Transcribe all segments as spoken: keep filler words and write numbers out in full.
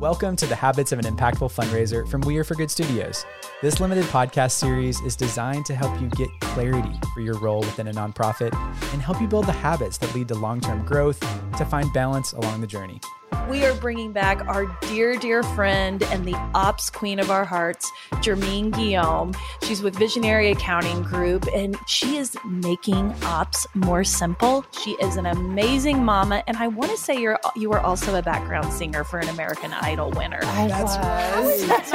Welcome to the Habits of an Impactful Fundraiser from We Are for Good Studios. This limited podcast series is designed to help you get clarity for your role within a nonprofit and help you build the habits that lead to long-term growth to find balance along the journey. We are bringing back our dear, dear friend and the ops queen of our hearts, Germeen Guillaume. She's with Visionary Accounting Group, and she is making ops more simple. She is an amazing mama, and I want to say you're you were also a background singer for an American Idol winner. Oh, that's right. That's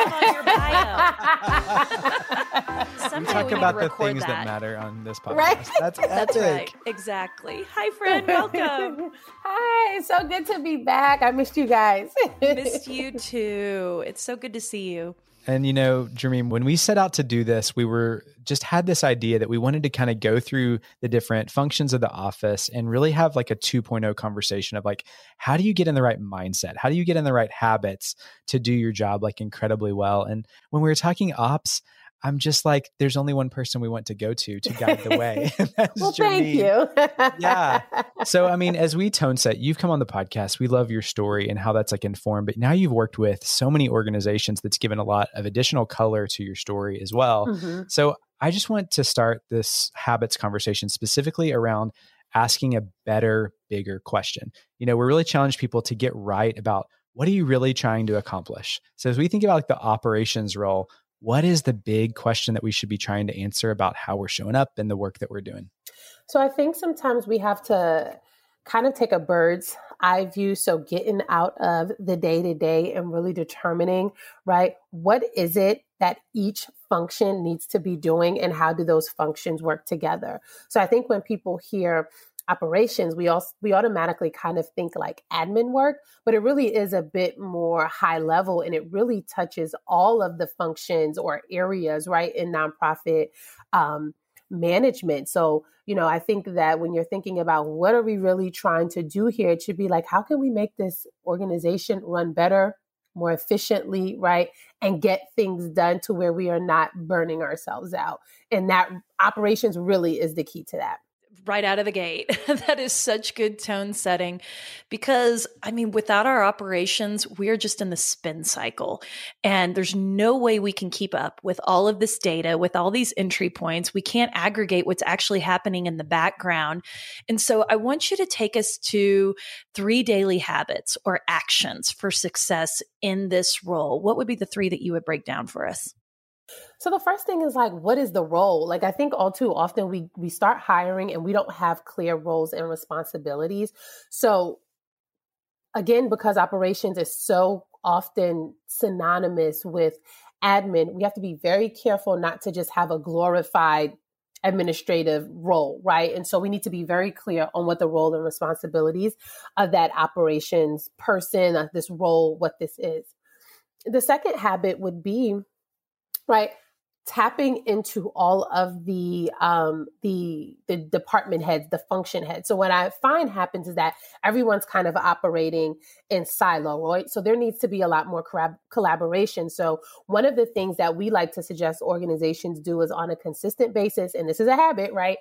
on your bio. We talk we about the things that. that matter on this podcast. Right? That's epic. That's right. Exactly. Hi, friend. Welcome. Hi. It's so good to be back. I missed you guys. Missed you too. It's so good to see you. And you know, Germeen, when we set out to do this, we were just had this idea that we wanted to kind of go through the different functions of the office and really have like a two point oh conversation of like, how do you get in the right mindset? How do you get in the right habits to do your job like incredibly well? And when we were talking ops, I'm just like, there's only one person we want to go to to guide the way. Well, thank you. Yeah. So, I mean, as we tone set, you've come on the podcast. We love your story and how that's like informed, but now you've worked with so many organizations that's given a lot of additional color to your story as well. Mm-hmm. So I just want to start this habits conversation specifically around asking a better, bigger question. You know, we really challenge people to get right about what are you really trying to accomplish? So as we think about like the operations role, what is the big question that we should be trying to answer about how we're showing up and the work that we're doing? So I think sometimes we have to kind of take a bird's eye view. So getting out of the day to day and really determining, right, what is it that each function needs to be doing and how do those functions work together? So I think when people hear operations, we also we automatically kind of think like admin work, but it really is a bit more high level and it really touches all of the functions or areas, right, in nonprofit um, management. So, you know, I think that when you're thinking about what are we really trying to do here, it should be like, how can we make this organization run better, more efficiently, right, and get things done to where we are not burning ourselves out? And that operations really is the key to that. Right out of the gate. That is such good tone setting because, I mean, without our operations, we're just in the spin cycle and there's no way we can keep up with all of this data, with all these entry points. We can't aggregate what's actually happening in the background. And so I want you to take us to three daily habits or actions for success in this role. What would be the three that you would break down for us? So the first thing is like, what is the role? Like, I think all too often we we start hiring and we don't have clear roles and responsibilities. So again, because operations is so often synonymous with admin, we have to be very careful not to just have a glorified administrative role, right? And so we need to be very clear on what the role and responsibilities of that operations person, of this role, what this is. The second habit would be, right, tapping into all of the um, the the department heads, the function heads. So what I find happens is that everyone's kind of operating in silo, right? So there needs to be a lot more collab- collaboration. So one of the things that we like to suggest organizations do is on a consistent basis, and this is a habit, right?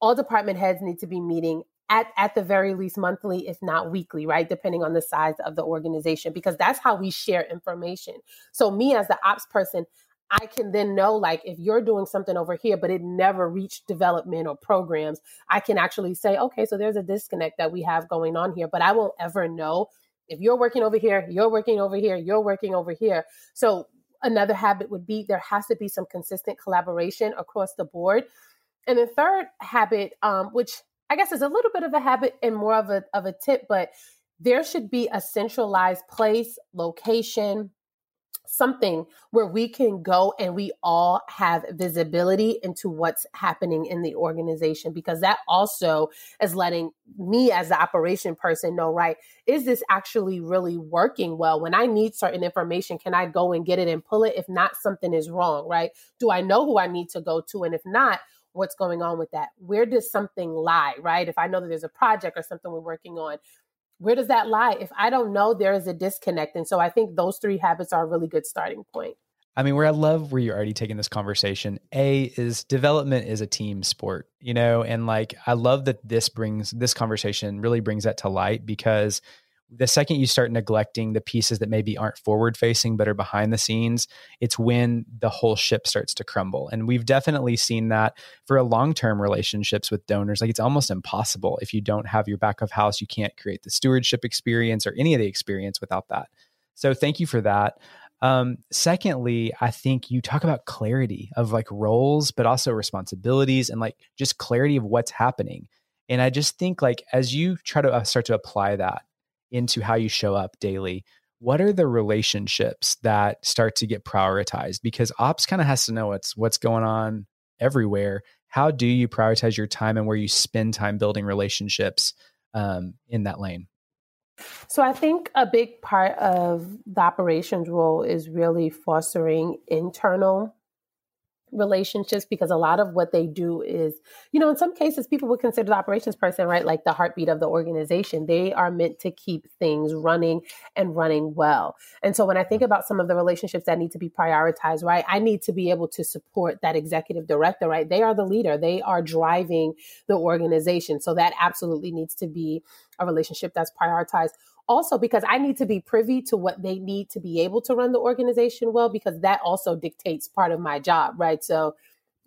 All department heads need to be meeting at at the very least monthly, if not weekly, right? Depending on the size of the organization, because that's how we share information. So me as the ops person, I can then know, like, if you're doing something over here, but it never reached development or programs, I can actually say, okay, so there's a disconnect that we have going on here, but I won't ever know if you're working over here, you're working over here, you're working over here. So another habit would be there has to be some consistent collaboration across the board. And the third habit, um, which I guess is a little bit of a habit and more of a, of a tip, but there should be a centralized place, location, something where we can go and we all have visibility into what's happening in the organization, because that also is letting me as the operation person know, right, is this actually really working well? When I need certain information, can I go and get it and pull it? If not, something is wrong, right? Do I know who I need to go to? And if not, what's going on with that? Where does something lie, right? If I know that there's a project or something we're working on, where does that lie? If I don't know, there is a disconnect. And so I think those three habits are a really good starting point. I mean, where I love where you're already taking this conversation, A, is development is a team sport, you know, and like, I love that this brings, this conversation really brings that to light because the second you start neglecting the pieces that maybe aren't forward facing, but are behind the scenes, it's when the whole ship starts to crumble. And we've definitely seen that for a long-term relationships with donors. Like, it's almost impossible. If you don't have your back of house, you can't create the stewardship experience or any of the experience without that. So thank you for that. Um, secondly, I think you talk about clarity of like roles, but also responsibilities and like just clarity of what's happening. And I just think like, as you try to start to apply that into how you show up daily, what are the relationships that start to get prioritized? Because ops kind of has to know what's, what's going on everywhere. How do you prioritize your time and where you spend time building relationships um, in that lane? So I think a big part of the operations role is really fostering internal relationships, because a lot of what they do is, you know, in some cases, people would consider the operations person, right, like the heartbeat of the organization. They are meant to keep things running and running well. And so when I think about some of the relationships that need to be prioritized, right, I need to be able to support that executive director, right? They are the leader, they are driving the organization. So that absolutely needs to be a relationship that's prioritized. Also, because I need to be privy to what they need to be able to run the organization well, because that also dictates part of my job, right? So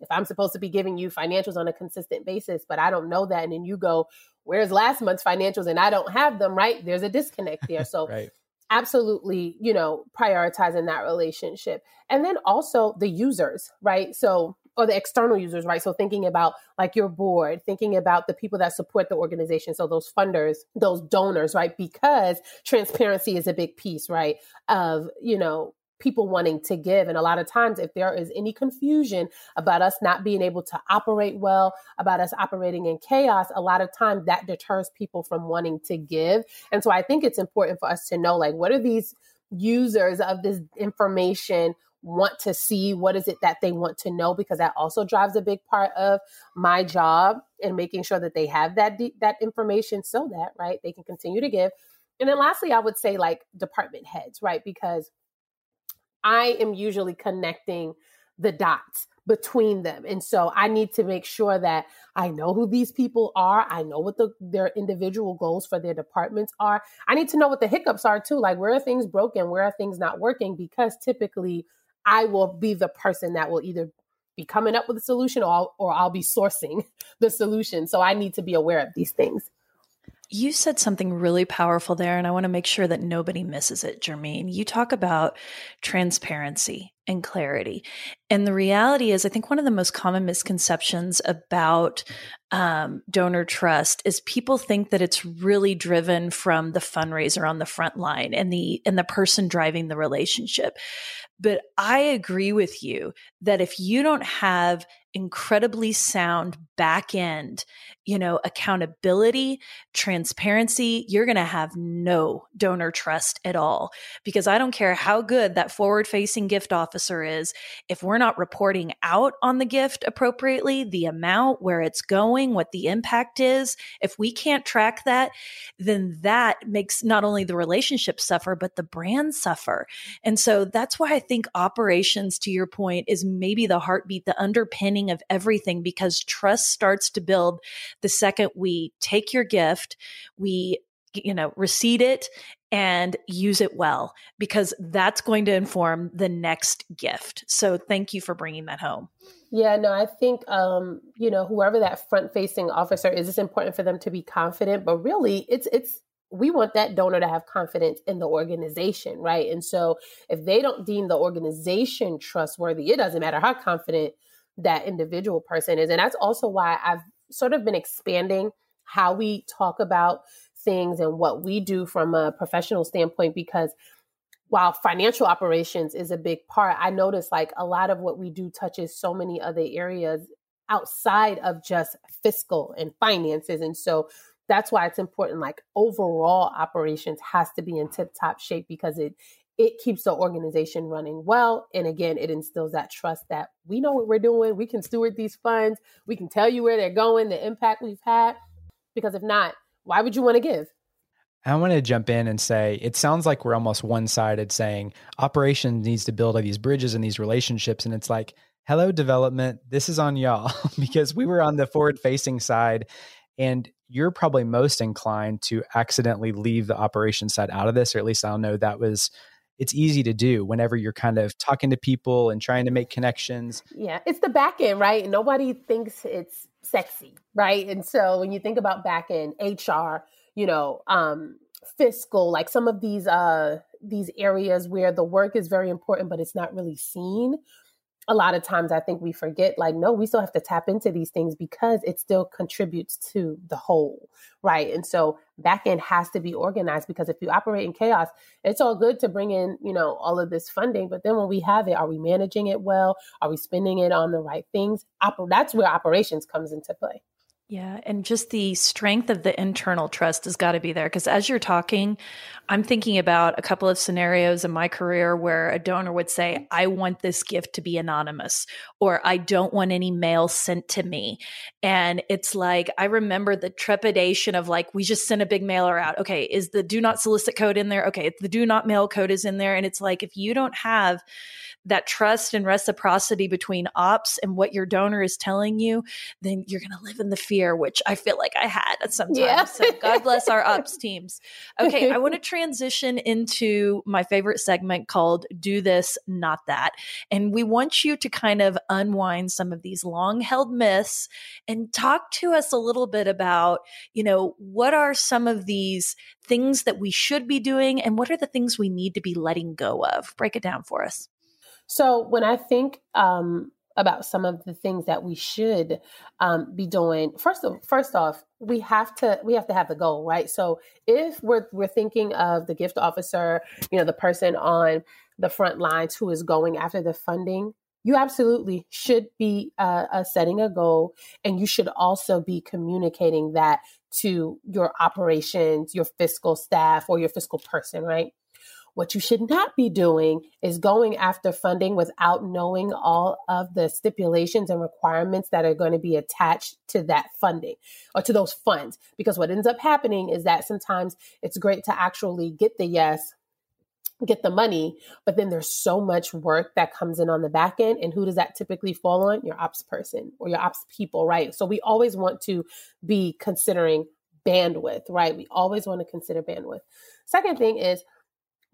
if I'm supposed to be giving you financials on a consistent basis, but I don't know that, and then you go, where's last month's financials? And I don't have them, right? There's a disconnect there. So right. Absolutely, you know, prioritizing that relationship. And then also the users, right? So or the external users, right? So thinking about like your board, thinking about the people that support the organization. So those funders, those donors, right? Because transparency is a big piece, right? Of, you know, people wanting to give. And a lot of times if there is any confusion about us not being able to operate well, about us operating in chaos, a lot of times that deters people from wanting to give. And so I think it's important for us to know, like, what are these users of this information want to see? What is it that they want to know? Because that also drives a big part of my job and making sure that they have that de- that information so that, right, they can continue to give. And then lastly, I would say like department heads, right? Because I am usually connecting the dots between them. And so I need to make sure that I know who these people are. I know what the, their individual goals for their departments are. I need to know what the hiccups are too. Like, where are things broken? Where are things not working? Because typically I will be the person that will either be coming up with a solution or I'll, or I'll be sourcing the solution. So I need to be aware of these things. You said something really powerful there, and I want to make sure that nobody misses it, Germeen. You talk about transparency and clarity. And the reality is, I think one of the most common misconceptions about um, donor trust is people think that it's really driven from the fundraiser on the front line and the and the person driving the relationship. But I agree with you that if you don't have incredibly sound back end, you know, accountability, transparency, you're going to have no donor trust at all. Because I don't care how good that forward facing gift officer is, if we're not reporting out on the gift appropriately, the amount, where it's going, what the impact is, if we can't track that, then that makes not only the relationship suffer, but the brand suffer. And so that's why I think operations, to your point, is maybe the heartbeat, the underpinning of everything, because trust starts to build the second we take your gift, we, you know, receipt it and use it well, because that's going to inform the next gift. So thank you for bringing that home. Yeah, no, I think, um, you know, whoever that front-facing officer is, it's important for them to be confident, but really it's, it's, we want that donor to have confidence in the organization, right? And so if they don't deem the organization trustworthy, it doesn't matter how confident that individual person is. And that's also why I've sort of been expanding how we talk about things and what we do from a professional standpoint, because while financial operations is a big part, I notice like a lot of what we do touches so many other areas outside of just fiscal and finances. And so that's why it's important, like overall operations has to be in tip-top shape, because it It keeps the organization running well. And again, it instills that trust that we know what we're doing. We can steward these funds. We can tell you where they're going, the impact we've had. Because if not, why would you want to give? I want to jump in and say, it sounds like we're almost one-sided saying operations needs to build all these bridges and these relationships. And it's like, hello, development, this is on y'all because we were on the forward-facing side. And you're probably most inclined to accidentally leave the operations side out of this, or at least I'll know that was, it's easy to do whenever you're kind of talking to people and trying to make connections. Yeah, it's the back end, right? Nobody thinks it's sexy, right? And so when you think about back end, H R, you know, um, fiscal, like some of these uh, these areas where the work is very important, but it's not really seen. A lot of times I think we forget, like, no, we still have to tap into these things because it still contributes to the whole, right? And so back end has to be organized, because if you operate in chaos, it's all good to bring in, you know, all of this funding. But then when we have it, are we managing it well? Are we spending it on the right things? Oper- that's where operations comes into play. Yeah. And just the strength of the internal trust has got to be there. Because as you're talking, I'm thinking about a couple of scenarios in my career where a donor would say, I want this gift to be anonymous, or I don't want any mail sent to me. And it's like, I remember the trepidation of like, we just sent a big mailer out. Okay. Is the do not solicit code in there? Okay. The do not mail code is in there. And it's like, if you don't have that trust and reciprocity between ops and what your donor is telling you, then you're going to live in the fear, which I feel like I had sometimes. Yeah. So God bless our ops teams. Okay. I want to transition into my favorite segment called Do This, Not That. And we want you to kind of unwind some of these long held myths and talk to us a little bit about, you know, what are some of these things that we should be doing and what are the things we need to be letting go of? Break it down for us. So when I think um, about some of the things that we should um, be doing, first of, first off, we have to we have to have the goal, right? So if we're we're thinking of the gift officer, you know, the person on the front lines who is going after the funding, you absolutely should be uh, uh, setting a goal, and you should also be communicating that to your operations, your fiscal staff, or your fiscal person, right? What you should not be doing is going after funding without knowing all of the stipulations and requirements that are going to be attached to that funding or to those funds. Because what ends up happening is that sometimes it's great to actually get the yes, get the money, but then there's so much work that comes in on the back end. And who does that typically fall on? Your ops person or your ops people, right? So we always want to be considering bandwidth, right? We always want to consider bandwidth. Second thing is,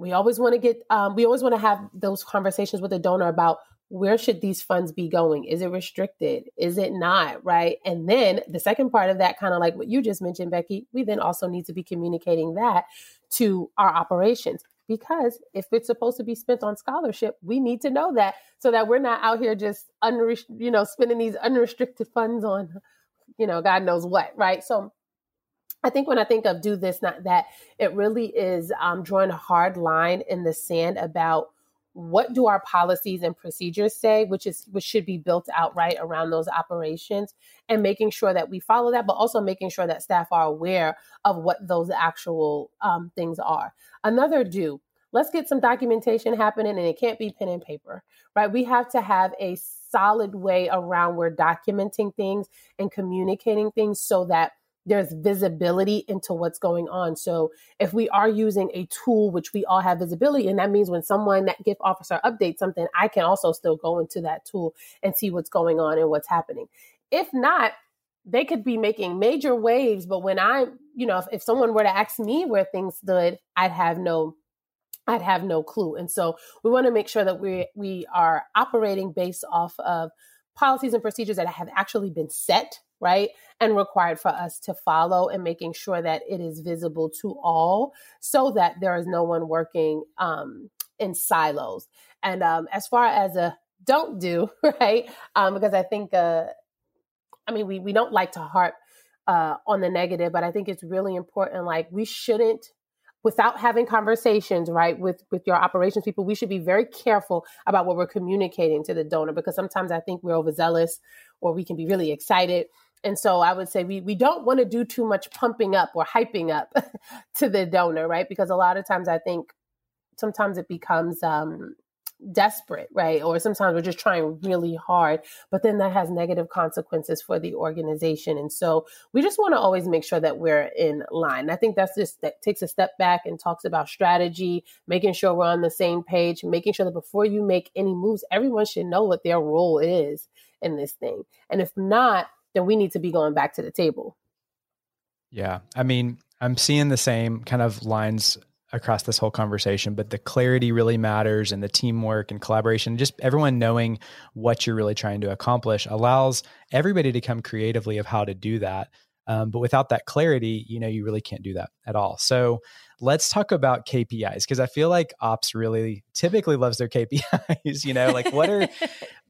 We always want to get, um, we always want to have those conversations with a donor about where should these funds be going? Is it restricted? Is it not? Right. And then the second part of that, kind of like what you just mentioned, Becky, we then also need to be communicating that to our operations, because if it's supposed to be spent on scholarship, we need to know that so that we're not out here just, unre- you know, spending these unrestricted funds on, you know, God knows what. Right. So I think when I think of do this, not that, it really is um, drawing a hard line in the sand about what do our policies and procedures say, which is which should be built out right around those operations, and making sure that we follow that, but also making sure that staff are aware of what those actual um, things are. Another do, let's get some documentation happening, and it can't be pen and paper, right? We have to have a solid way around where documenting things and communicating things so that there's visibility into what's going on. So if we are using a tool, which we all have visibility, and that means when someone, that gift officer, updates something, I can also still go into that tool and see what's going on and what's happening. If not, they could be making major waves. But when I, you know, if, if someone were to ask me where things stood, I'd have no I'd have no clue. And so we want to make sure that we we are operating based off of policies and procedures that have actually been set, right? And required for us to follow, and making sure that it is visible to all so that there is no one working um, in silos. And um, as far as a don't do, right? Um, because I think, uh, I mean, we, we don't like to harp uh, on the negative, but I think it's really important. Like, we shouldn't, without having conversations, right, with, with your operations people, we should be very careful about what we're communicating to the donor, because sometimes I think we're overzealous, or we can be really excited. And so I would say we we don't want to do too much pumping up or hyping up to the donor, right? Because a lot of times I think sometimes it becomes um, desperate, right? Or sometimes we're just trying really hard, but then that has negative consequences for the organization. And so we just want to always make sure that we're in line. I think that's just, that takes a step back and talks about strategy, making sure we're on the same page, making sure that before you make any moves, everyone should know what their role is in this thing. And if not, then we need to be going back to the table. Yeah. I mean, I'm seeing the same kind of lines across this whole conversation, but the clarity really matters, and the teamwork and collaboration, just everyone knowing what you're really trying to accomplish allows everybody to come creatively of how to do that. Um, but without that clarity, you know, you really can't do that at all. So let's talk about K P Is, because I feel like ops really typically loves their K P Is, you know, like what are,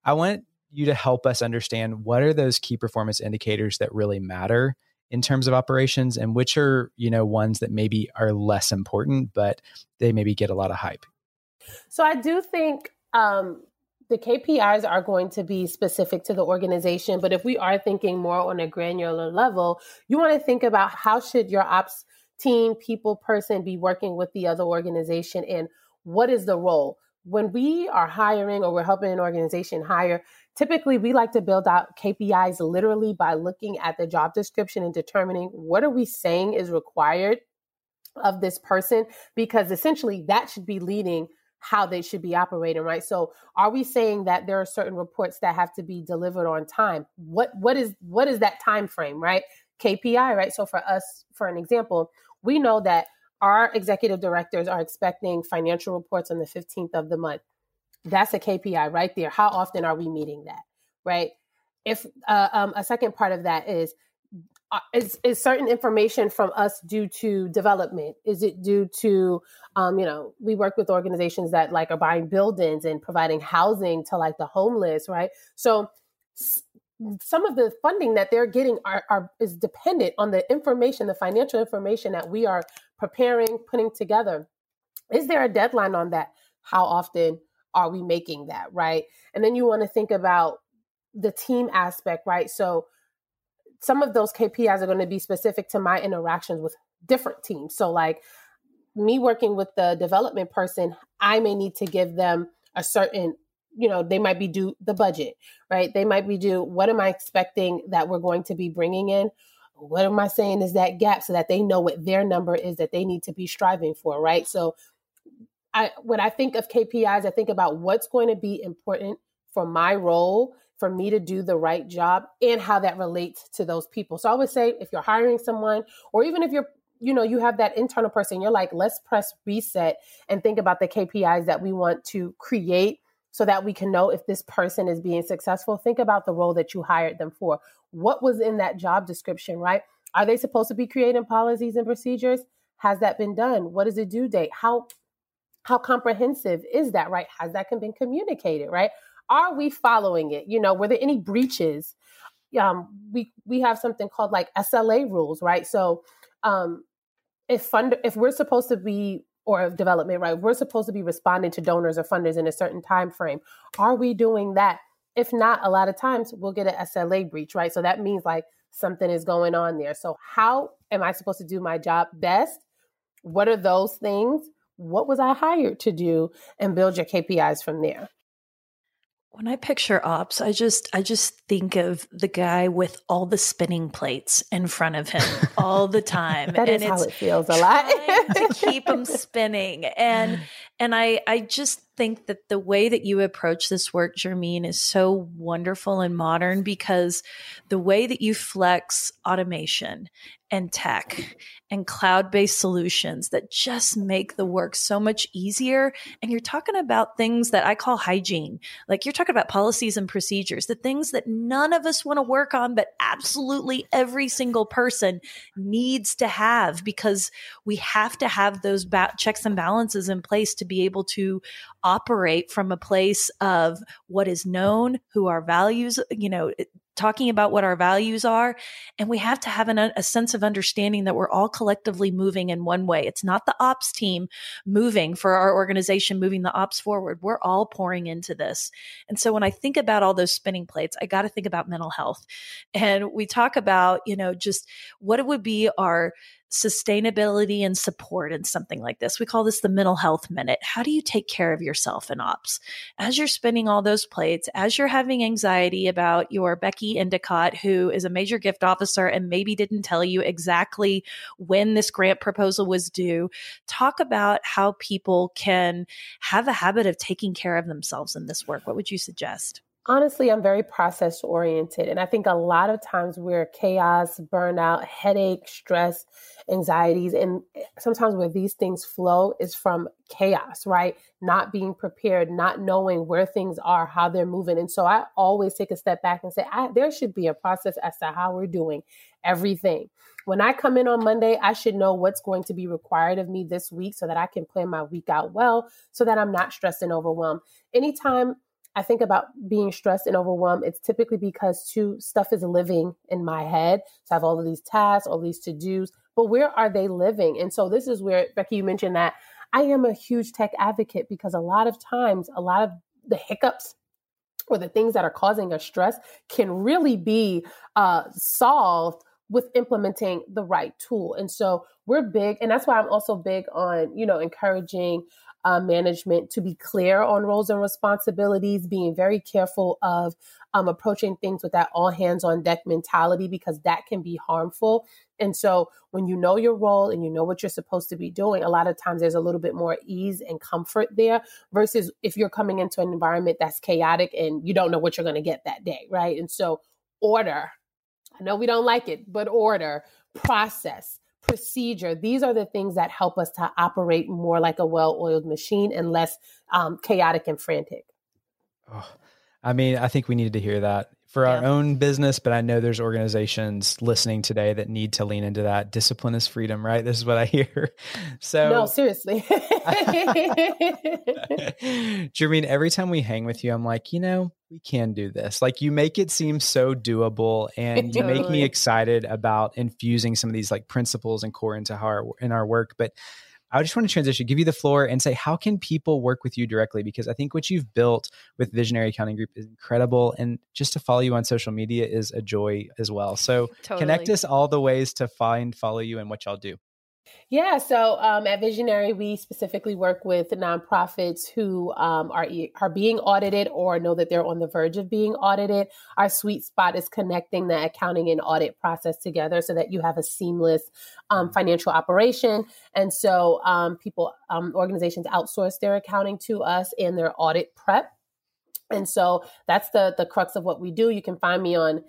I want you to help us understand what are those key performance indicators that really matter in terms of operations, and which are, you know, ones that maybe are less important, but they maybe get a lot of hype. So I do think um, the K P Is are going to be specific to the organization, but if we are thinking more on a granular level, you want to think about how should your ops team, people, person be working with the other organization, and what is the role? When we are hiring or we're helping an organization hire, typically we like to build out K P Is literally by looking at the job description and determining what are we saying is required of this person, because essentially that should be leading how they should be operating, right? So are we saying that there are certain reports that have to be delivered on time? What what is what is that time frame, right? K P I, right? So for us, for an example, we know that our executive directors are expecting financial reports on the fifteenth of the month. That's a K P I right there. How often are we meeting that, right? If uh, um, a second part of that is, uh, is, is certain information from us due to development? Is it due to, um, you know, we work with organizations that like are buying buildings and providing housing to like the homeless, right? So s- some of the funding that they're getting are, are is dependent on the information, the financial information that we are preparing, putting together. Is there a deadline on that? How often are we making that, right? And then you want to think about the team aspect, right? So some of those K P Is are going to be specific to my interactions with different teams. So like me working with the development person, I may need to give them a certain, you know, they might be due the budget, right? They might be due, what am I expecting that we're going to be bringing in? What am I saying is that gap, so that they know what their number is that they need to be striving for, right? So I, when I think of K P Is, I think about what's going to be important for my role, for me to do the right job, and how that relates to those people. So I would say if you're hiring someone, or even if you're, you know, you have that internal person, you're like, let's press reset and think about the K P Is that we want to create, so that we can know if this person is being successful. Think about the role that you hired them for. What was in that job description, right? Are they supposed to be creating policies and procedures? Has that been done? What is the due date? How how comprehensive is that, right? Has that been communicated, right? Are we following it? You know, were there any breaches? Um, we we have something called like S L A rules, right? So um, if fund if we're supposed to be or of development, right? We're supposed to be responding to donors or funders in a certain time frame. Are we doing that? If not, a lot of times we'll get an S L A breach, right? So that means like something is going on there. So how am I supposed to do my job best? What are those things? What was I hired to do? And build your K P Is from there. When I picture ops, I just I just think of the guy with all the spinning plates in front of him all the time. That and is it's how it feels a lot. To keep them spinning. And and I I just think that the way that you approach this work, Germeen, is so wonderful and modern, because the way that you flex automation and tech and cloud-based solutions that just make the work so much easier. And you're talking about things that I call hygiene. Like you're talking about policies and procedures, the things that none of us want to work on, but absolutely every single person needs to have, because we have to have those ba- checks and balances in place to be able to operate from a place of what is known, who our values, you know, it, talking about what our values are. And we have to have an, a sense of understanding that we're all collectively moving in one way. It's not the ops team moving for our organization, moving the ops forward. We're all pouring into this. And so when I think about all those spinning plates, I got to think about mental health. And we talk about, you know, just what it would be our sustainability and support in something like this. We call this the mental health minute. How do you take care of yourself in ops? As you're spinning all those plates, as you're having anxiety about your Becky Endicott, who is a major gift officer and maybe didn't tell you exactly when this grant proposal was due, talk about how people can have a habit of taking care of themselves in this work. What would you suggest? honestly, I'm very process oriented. And I think a lot of times we're chaos, burnout, headache, stress, anxieties. And sometimes where these things flow is from chaos, right? Not being prepared, not knowing where things are, how they're moving. And so I always take a step back and say, I, there should be a process as to how we're doing everything. When I come in on Monday, I should know what's going to be required of me this week so that I can plan my week out well, so that I'm not stressed and overwhelmed. Anytime I think about being stressed and overwhelmed, it's typically because too, stuff is living in my head. So I have all of these tasks, all these to-dos, but where are they living? And so this is where, Becky, you mentioned that I am a huge tech advocate, because a lot of times, a lot of the hiccups or the things that are causing us stress can really be uh, solved with implementing the right tool. And so we're big, and that's why I'm also big on, you know, encouraging Uh, management to be clear on roles and responsibilities, being very careful of um, approaching things with that all hands on deck mentality, because that can be harmful. And so when you know your role and you know what you're supposed to be doing, a lot of times there's a little bit more ease and comfort there, versus if you're coming into an environment that's chaotic and you don't know what you're going to get that day, right? And so order, I know we don't like it, but order, process, procedure. These are the things that help us to operate more like a well-oiled machine and less um, chaotic and frantic. Oh, I mean, I think we needed to hear that for yeah. our own business, but I know there's organizations listening today that need to lean into that. Discipline is freedom, right? This is what I hear. So no, seriously. Germeen, every time we hang with you, I'm like, you know, we can do this. Like, you make it seem so doable, and you totally make me excited about infusing some of these like principles and core into our, in our work. But I just want to transition, give you the floor and say, how can people work with you directly? Because I think what you've built with Visionary Accounting Group is incredible. And just to follow you on social media is a joy as well. So totally. Connect us all the ways to find, follow you and what y'all do. Yeah. So um, at Visionary, we specifically work with nonprofits who um, are are being audited or know that they're on the verge of being audited. Our sweet spot is connecting the accounting and audit process together so that you have a seamless um, financial operation. And so um, people, um, organizations outsource their accounting to us and their audit prep. And so that's the the crux of what we do. You can find me on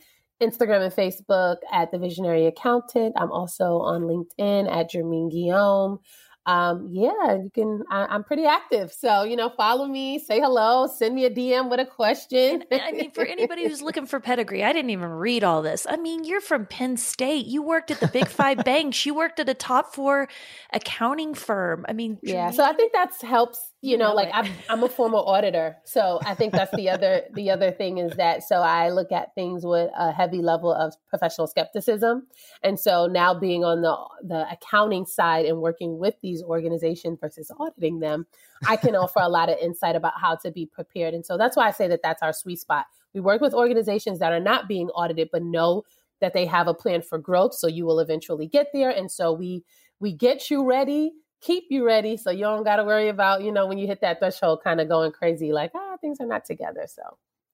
Instagram and Facebook at The Visionary Accountant. I'm also on LinkedIn at Germeen Guillaume. Um, yeah, you can, I, I'm pretty active. So, you know, follow me, say hello, send me a D M with a question. And, I mean, for anybody who's looking for pedigree, I didn't even read all this. I mean, you're from Penn State. You worked at the big five banks. You worked at a top four accounting firm. I mean, yeah. So I think that helps, you know, know like I'm, I'm a former auditor. So I think that's the other, the other thing is that, so I look at things with a heavy level of professional skepticism. And so now being on the, the accounting side and working with these organizations versus auditing them, I can offer a lot of insight about how to be prepared. And so that's why I say that that's our sweet spot. We work with organizations that are not being audited, but know that they have a plan for growth. So you will eventually get there. And so we, we get you ready, keep you ready. So you don't got to worry about, you know, when you hit that threshold, kind of going crazy, like, ah, things are not together. So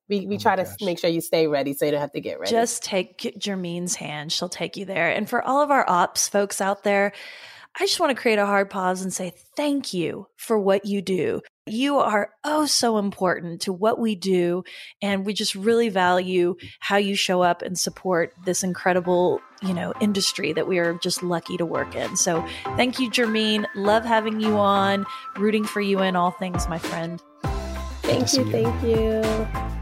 We we oh try to gosh. make sure you stay ready so you don't have to get ready. Just take Germeen's hand. She'll take you there. And for all of our ops folks out there, I just want to create a hard pause and say thank you for what you do. You are oh so important to what we do. And we just really value how you show up and support this incredible, you know, industry that we are just lucky to work in. So thank you, Germeen. Love having you on, rooting for you in all things, my friend. Thank you. Thank you.